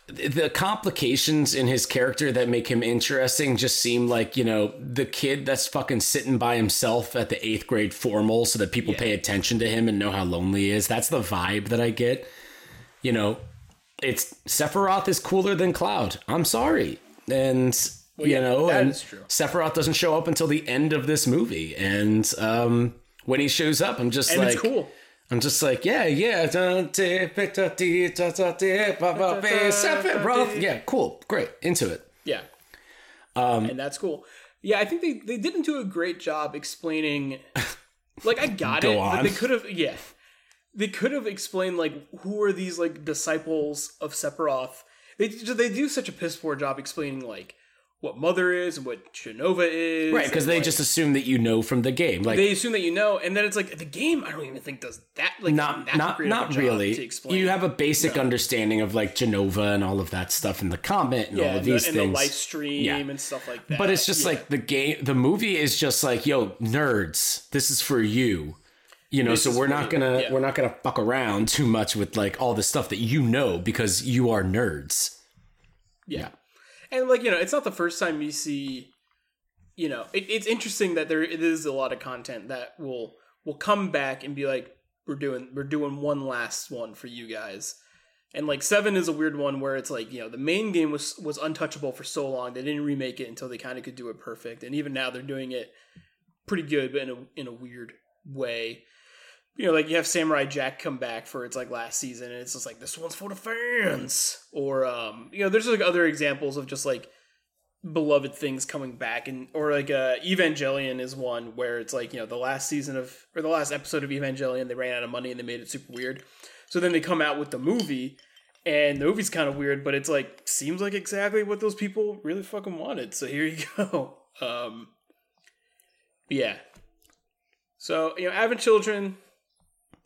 the complications in his character that make him interesting just seem like, you know, the kid that's fucking sitting by himself at the 8th grade formal so that people pay attention to him and know how lonely he is. That's the vibe that I get. You know, it's Sephiroth is cooler than Cloud. I'm sorry. And, well, yeah, you know, and Sephiroth doesn't show up until the end of this movie. And when he shows up, I'm just like, it's cool. I'm just like, yeah, yeah, cool, great, into it. Yeah, and that's cool. Yeah, I think they didn't do a great job explaining, like, I got it, but they could have explained, like, who are these, like, disciples of Sephiroth. They do such a piss poor job explaining, like, what Mother is and what Jenova is. Right, because they, like, just assume that you know from the game. Like, they assume that you know, and then it's like, the game, I don't even think does that. Like, not really. To explain. You have a basic understanding of, like, Jenova and all of that stuff in the comment and all of these things. And the live stream and stuff like that. But it's just like the game, the movie is just like, yo, nerds, this is for you. You know, so we're not gonna fuck around too much with, like, all the stuff that you know because you are nerds. Yeah. And, like, you know, it's not the first time you see, you know, it's interesting that it is a lot of content that will come back and be like, we're doing one last one for you guys. And, like, 7 is a weird one where it's like, you know, the main game was untouchable for so long. They didn't remake it until they kind of could do it perfect. And even now they're doing it pretty good, but in a weird way. You know, like, you have Samurai Jack come back for its, like, last season, and it's just like, this one's for the fans. Or, you know, there's, like, other examples of just, like, beloved things coming back. And, or, like, Evangelion is one where it's like, you know, the last episode of Evangelion, they ran out of money and they made it super weird. So then they come out with the movie, and the movie's kind of weird, but it's like, seems like exactly what those people really fucking wanted. So here you go. Yeah. So, you know, Advent Children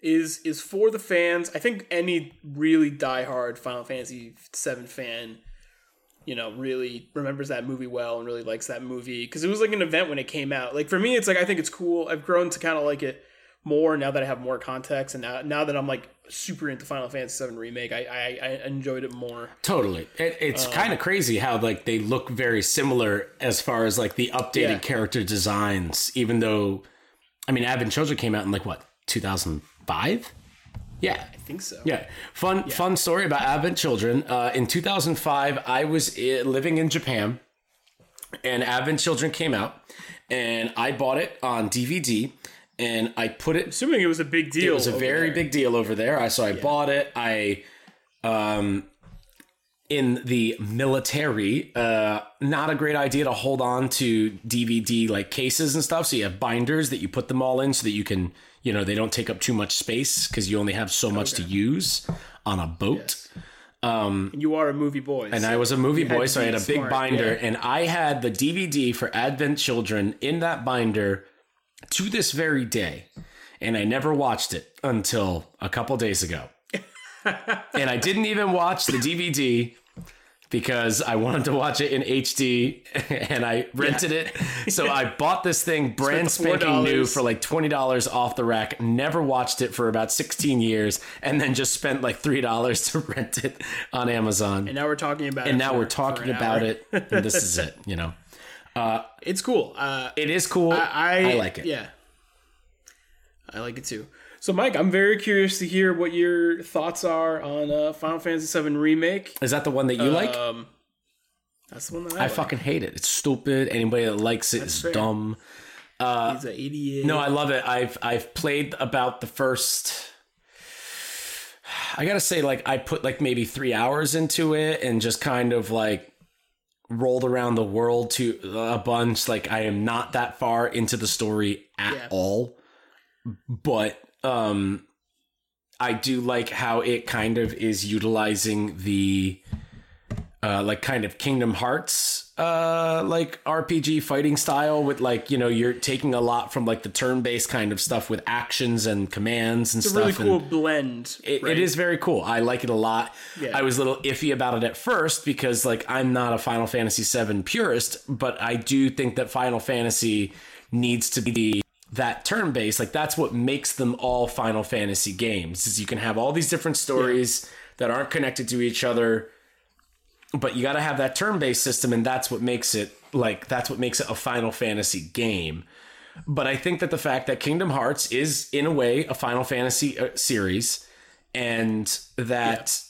is for the fans. I think any really diehard Final Fantasy VII fan, you know, really remembers that movie well and really likes that movie because it was like an event when it came out. Like, for me, it's like, I think it's cool. I've grown to kind of like it more now that I have more context, and now that I'm like super into Final Fantasy VII Remake, I enjoyed it more. Totally. It's kind of crazy how, like, they look very similar as far as, like, the updated character designs, even though, I mean, Advent Children came out in, like, what, 2005? Yeah, I think so. Yeah. Fun story about Advent Children. In 2005, I was living in Japan, and Advent Children came out, and I bought it on DVD, and I put it... Assuming it was a big deal. It was a very big deal over there. So I bought it. I... in the military, not a great idea to hold on to DVD, like, cases and stuff. So you have binders that you put them all in so that you can, you know, they don't take up too much space because you only have so much to use on a boat. Yes. And you are a movie boy. And I was a movie boy, so I had a big binder. Yeah. And I had the DVD for Advent Children in that binder to this very day. And I never watched it until a couple days ago. And I didn't even watch the DVD because I wanted to watch it in HD and I rented it. So I bought this thing brand spanking new for like $20 off the rack, never watched it for about 16 years, and then just spent like $3 to rent it on Amazon. And now we're talking about it. And now we're talking about it. And this is it, you know. It's cool. It is cool. I like it. Yeah. I like it too. So, Mike, I'm very curious to hear what your thoughts are on Final Fantasy VII Remake. Is that the one that you like? That's the one that I like. Fucking hate it. It's stupid. Anybody that likes it is dumb. He's an idiot. No, I love it. I've played about the first... I gotta say, like, I put, like, maybe 3 hours into it and just kind of, like, rolled around the world to a bunch. Like, I am not that far into the story at all. But... I do like how it kind of is utilizing the, like kind of Kingdom Hearts, like RPG fighting style with like, you know, you're taking a lot from like the turn-based kind of stuff with actions and commands and stuff. It's a really cool blend. It is very cool. I like it a lot. Yeah. I was a little iffy about it at first because like, I'm not a Final Fantasy VII purist, but I do think that Final Fantasy needs to be that turn-based, like that's what makes them all Final Fantasy games, is you can have all these different stories that aren't connected to each other, but you got to have that turn-based system, and that's what makes it like, that's what makes it a Final Fantasy game. But I think that the fact that Kingdom Hearts is in a way a Final Fantasy series, and that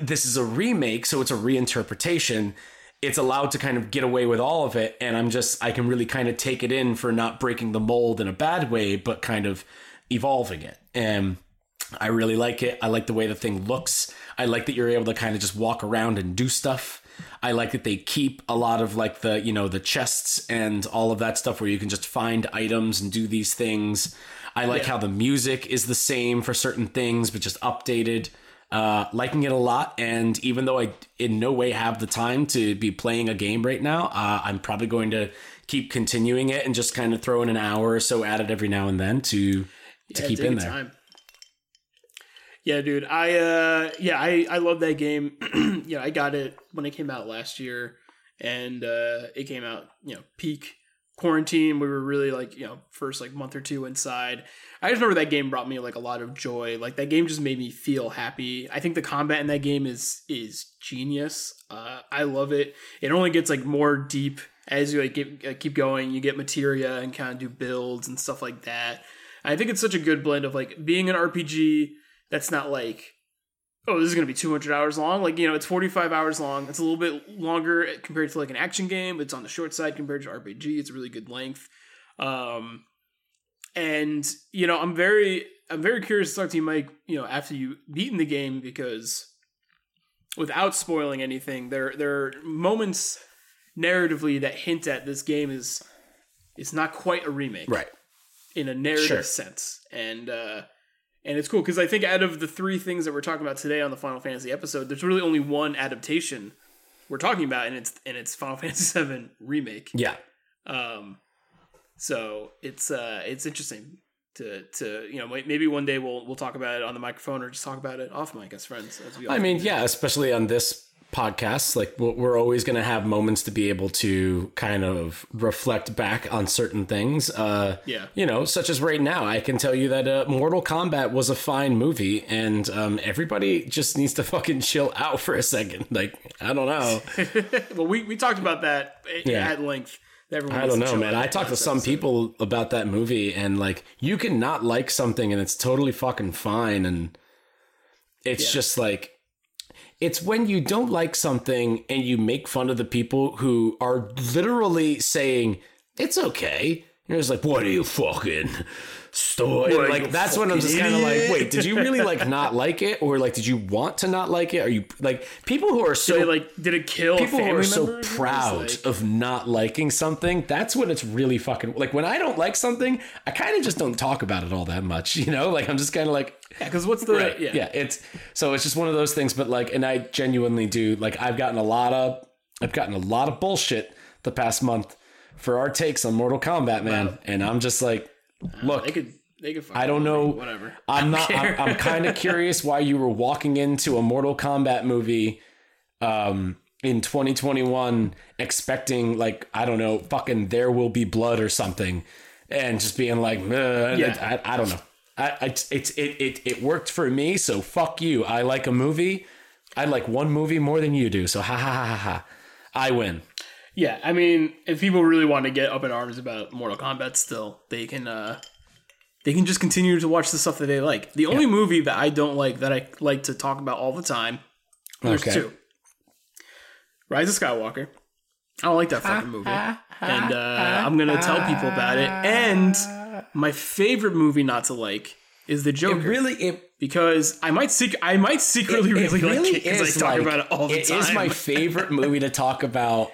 this is a remake, so it's a reinterpretation, it's allowed to kind of get away with all of it. And I can really kind of take it in for not breaking the mold in a bad way, but kind of evolving it. And I really like it. I like the way the thing looks. I like that you're able to kind of just walk around and do stuff. I like that they keep a lot of like the, you know, the chests and all of that stuff where you can just find items and do these things. I like how the music is the same for certain things, but just updated. Liking it a lot, and even though I in no way have the time to be playing a game right now, I'm probably going to keep continuing it and just kind of throw in an hour or so at it every now and then to keep in there. Time. Yeah, dude. I love that game. You know, I got it when it came out last year, and it came out, you know, peak quarantine. We were really like, you know, first like month or two inside. I just remember that game brought me like a lot of joy. Like that game just made me feel happy. I think the combat in that game is genius. I love it. It only gets like more deep as you like keep going. You get materia and kind of do builds and stuff like that. I think it's such a good blend of like being an RPG that's not like, oh, this is going to be 200 hours long. Like, you know, it's 45 hours long. It's a little bit longer compared to like an action game. It's on the short side compared to RPG. It's a really good length. And, you know, I'm very curious to talk to you, Mike, you know, after you've beaten the game, because without spoiling anything, there are moments narratively that hint at this game is not quite a remake. Right. In a narrative sense. And it's cool because I think out of the three things that we're talking about today on the Final Fantasy episode, there's really only one adaptation we're talking about, and it's Final Fantasy VII Remake. Yeah. So it's interesting to you know, maybe one day we'll talk about it on the microphone or just talk about it off mic as friends. As we all especially on this podcast, like we're always going to have moments to be able to kind of reflect back on certain things. You know, such as right now, I can tell you that Mortal Kombat was a fine movie, and everybody just needs to fucking chill out for a second. Like, I don't know. Well, we talked about that at length. I don't know, man. I talked to some people about that movie, and like, you can not like something and it's totally fucking fine. And it's just like, it's when you don't like something and you make fun of the people who are literally saying, it's okay. You're just like, what are you fucking story? Like, that's when I'm just kind of like, wait, did you really like not like it? Or like, did you want to not like it? Are you like people who are so like, did it kill people who are so proud of not liking something? That's when it's really fucking like, when I don't like something, I kind of just don't talk about it all that much, you know, like I'm just kind of like, because what's the right? It's just one of those things. But like, and I genuinely do like, I've gotten a lot of bullshit the past month for our takes on Mortal Kombat, man. Wow. And I'm just like, look, they could I don't know. Whatever. I'm kind of curious why you were walking into a Mortal Kombat movie in 2021 expecting, like, I don't know, fucking There Will Be Blood or something, and just being like, yeah. I don't know. It worked for me, so fuck you. I like a movie. I like one movie more than you do, so ha. I win. Yeah, I mean, if people really want to get up in arms about Mortal Kombat still, they can just continue to watch the stuff that they like. The only movie that I don't like that I like to talk about all the time, there's two. Rise of Skywalker. I don't like that fucking movie. And I'm going to tell people about it. And my favorite movie not to like is The Joker. Because I might secretly really like it because I talk about it all the time. It is my favorite movie to talk about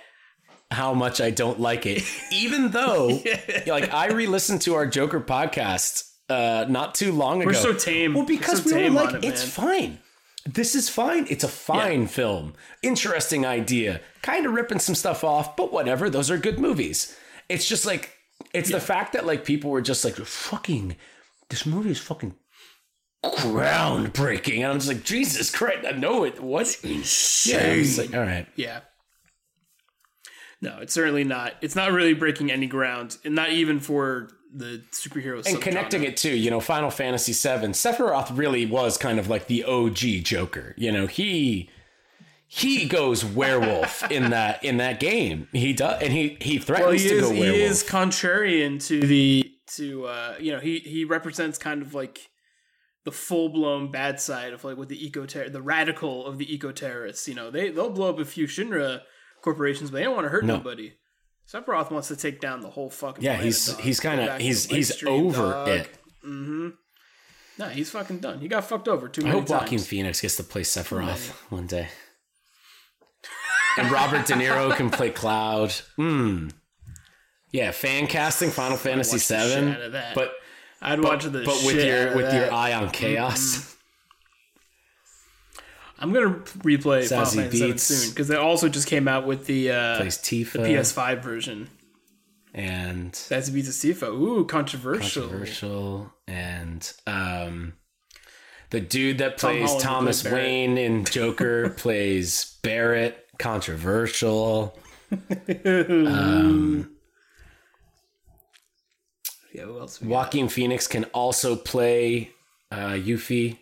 how much I don't like it. Even though, like, I re-listened to our Joker podcast not too long ago. We're so tame. Well, because we were like, it's fine. This is fine. It's a fine film. Interesting idea. Kind of ripping some stuff off, but whatever. Those are good movies. It's just like, it's the fact that, like, people were just like, fucking, this movie is fucking groundbreaking. And I'm just like, Jesus Christ, I know it. What's insane? Yeah, it's like, all right. Yeah. No, it's certainly not. It's not really breaking any ground, and not even for the superhero and subgenre. Connecting it to, you know, Final Fantasy VII, Sephiroth really was kind of like the OG Joker. You know, he goes werewolf in that game. He does, and he threatens to go werewolf. He is contrarian to he represents kind of like the full-blown bad side of like what the radical of the eco-terrorists. You know, they'll blow up a few Shinra corporations, but they don't want to hurt nobody. Sephiroth wants to take down the whole fucking planet, he's over it. Mm-hmm. No, he's fucking done. He got fucked over too many times. I hope Joaquin Phoenix gets to play Sephiroth one day, and Robert De Niro can play Cloud. Yeah, fan casting Final Fantasy VII, but I'd watch the but shit with your out of with that. Your eye on chaos. Mm-hmm. I'm going to replay Final Fantasy VII soon, because they also just came out with the PS5 version. And Sassy Beats is Tifa. Ooh, controversial. And the dude that plays Thomas Wayne in Joker plays Barrett. Controversial. Yeah, who else? Joaquin Phoenix can also play Yuffie.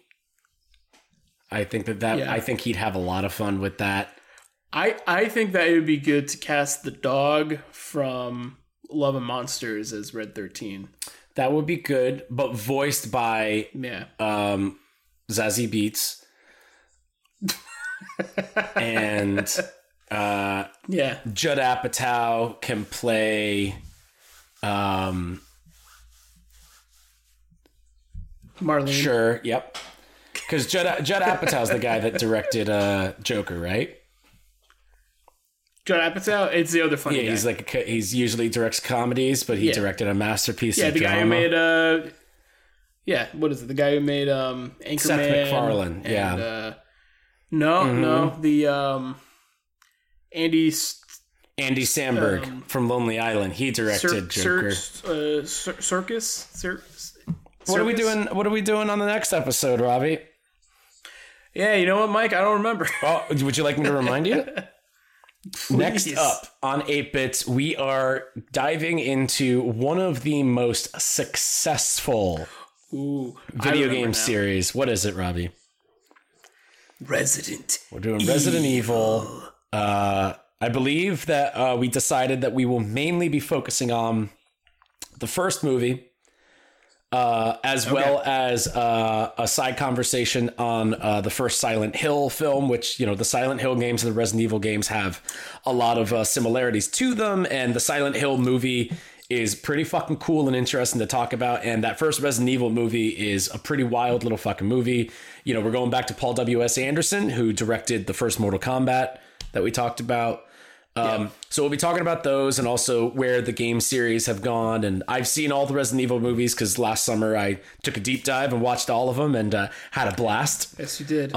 I think I think he'd have a lot of fun with that. I think that it would be good to cast the dog from Love and Monsters as Red 13. That would be good, but voiced by Zazie Beetz. And Judd Apatow can play Marlene. Sure, yep. Because Judd Apatow's the guy that directed Joker, right? Judd Apatow, it's the other funny guy. He's usually directs comedies, but he directed a masterpiece. Yeah, the guy who made what is it? The guy who made Anchorman. Seth MacFarlane. Yeah. Andy Samberg from Lonely Island. He directed Joker. What are we doing on the next episode, Robbie? Yeah, you know what, Mike? I don't remember. Oh, would you like me to remind you? Next up on 8-Bits, we are diving into one of the most successful video game series. What is it, Robbie? We're doing Resident Evil. I believe that we decided that we will mainly be focusing on the first movie, well as a side conversation on the first Silent Hill film, which, you know, the Silent Hill games and the Resident Evil games have a lot of similarities to them. And the Silent Hill movie is pretty fucking cool and interesting to talk about. And that first Resident Evil movie is a pretty wild little fucking movie. You know, we're going back to Paul W.S. Anderson, who directed the first Mortal Kombat that we talked about. So we'll be talking about those and also where the game series have gone. And I've seen all the Resident Evil movies because last summer I took a deep dive and watched all of them and had a blast. Yes, you did.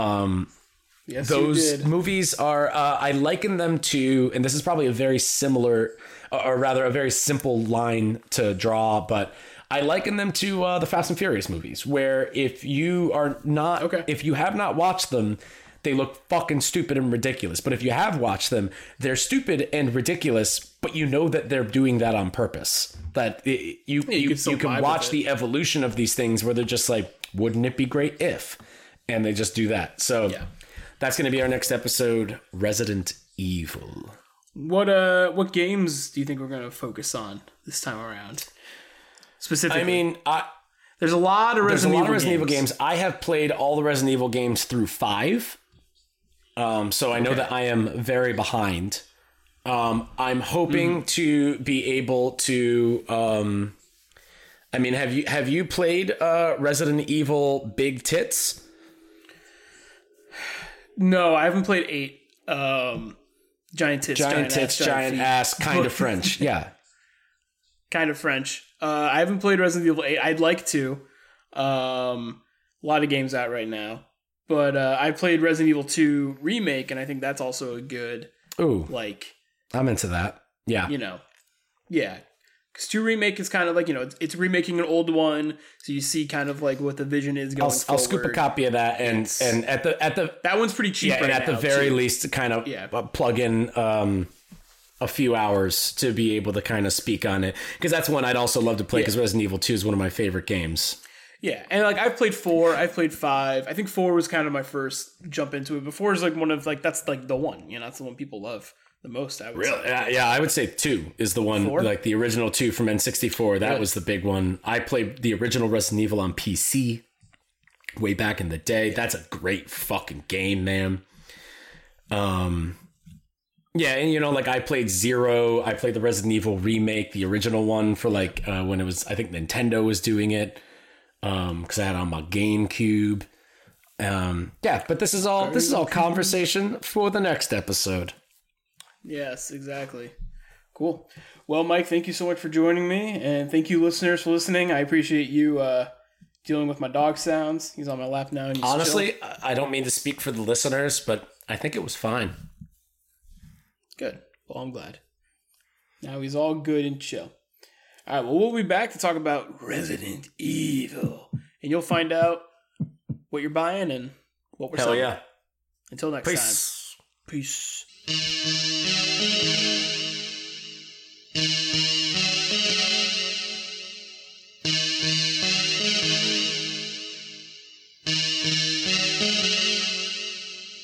Those movies are, I liken them to, and this is probably a very similar, or rather a very simple line to draw, but I liken them to the Fast and Furious movies, where if you have not watched them, they look fucking stupid and ridiculous. But if you have watched them, they're stupid and ridiculous, but you know that they're doing that on purpose. That you can watch the evolution of these things where they're just like, wouldn't it be great if? And they just do that. So yeah. That's going to be our next episode, Resident Evil. What games do you think we're going to focus on this time around? Specifically, I mean, there's a lot of Resident Evil games. I have played all the Resident Evil games through 5. So I know that I am very behind. I'm hoping to be able to. I mean, have you played Resident Evil Big Tits? No, I haven't played 8. Giant tits, giant ass, kind of French. Yeah. Kind of French. I haven't played Resident Evil 8. I'd like to. A lot of games out right now. But I played Resident Evil 2 Remake, and I think that's also a good... Ooh. Like... I'm into that. Yeah. You know. Yeah. Because 2 Remake is kind of like, you know, it's remaking an old one, so you see kind of like what the vision is going forward. I'll scoop a copy of that, and at the... That one's pretty cheap right now. And at the very least, to kind of plug in... a few hours to be able to kind of speak on it, because that's one I'd also love to play, because Resident Evil 2 is one of my favorite games. Yeah, and like I've played 4, I've played 5. I think 4 was kind of my first jump into it. Before is like one of like that's like the one, you know, that's the one people love the most. I would really, say. Yeah, I would say 2 is the one. 4? Like the original 2 from N64. That was the big one. I played the original Resident Evil on PC way back in the day. That's a great fucking game, man. Yeah, and you know, like I played 0, I played the Resident Evil Remake, the original one for like when it was, I think Nintendo was doing it, because I had it on my GameCube. Yeah, but this is all conversation for the next episode. Yes, exactly. Cool. Well, Mike, thank you so much for joining me, and thank you listeners for listening. I appreciate you dealing with my dog sounds. He's on my lap now. And he's honestly, chill. I don't mean to speak for the listeners, but I think it was fine. Good. Well, I'm glad. Now he's all good and chill. All right, well, we'll be back to talk about Resident Evil. And you'll find out what you're buying and what we're selling. Hell yeah. Until next time. Peace. Peace.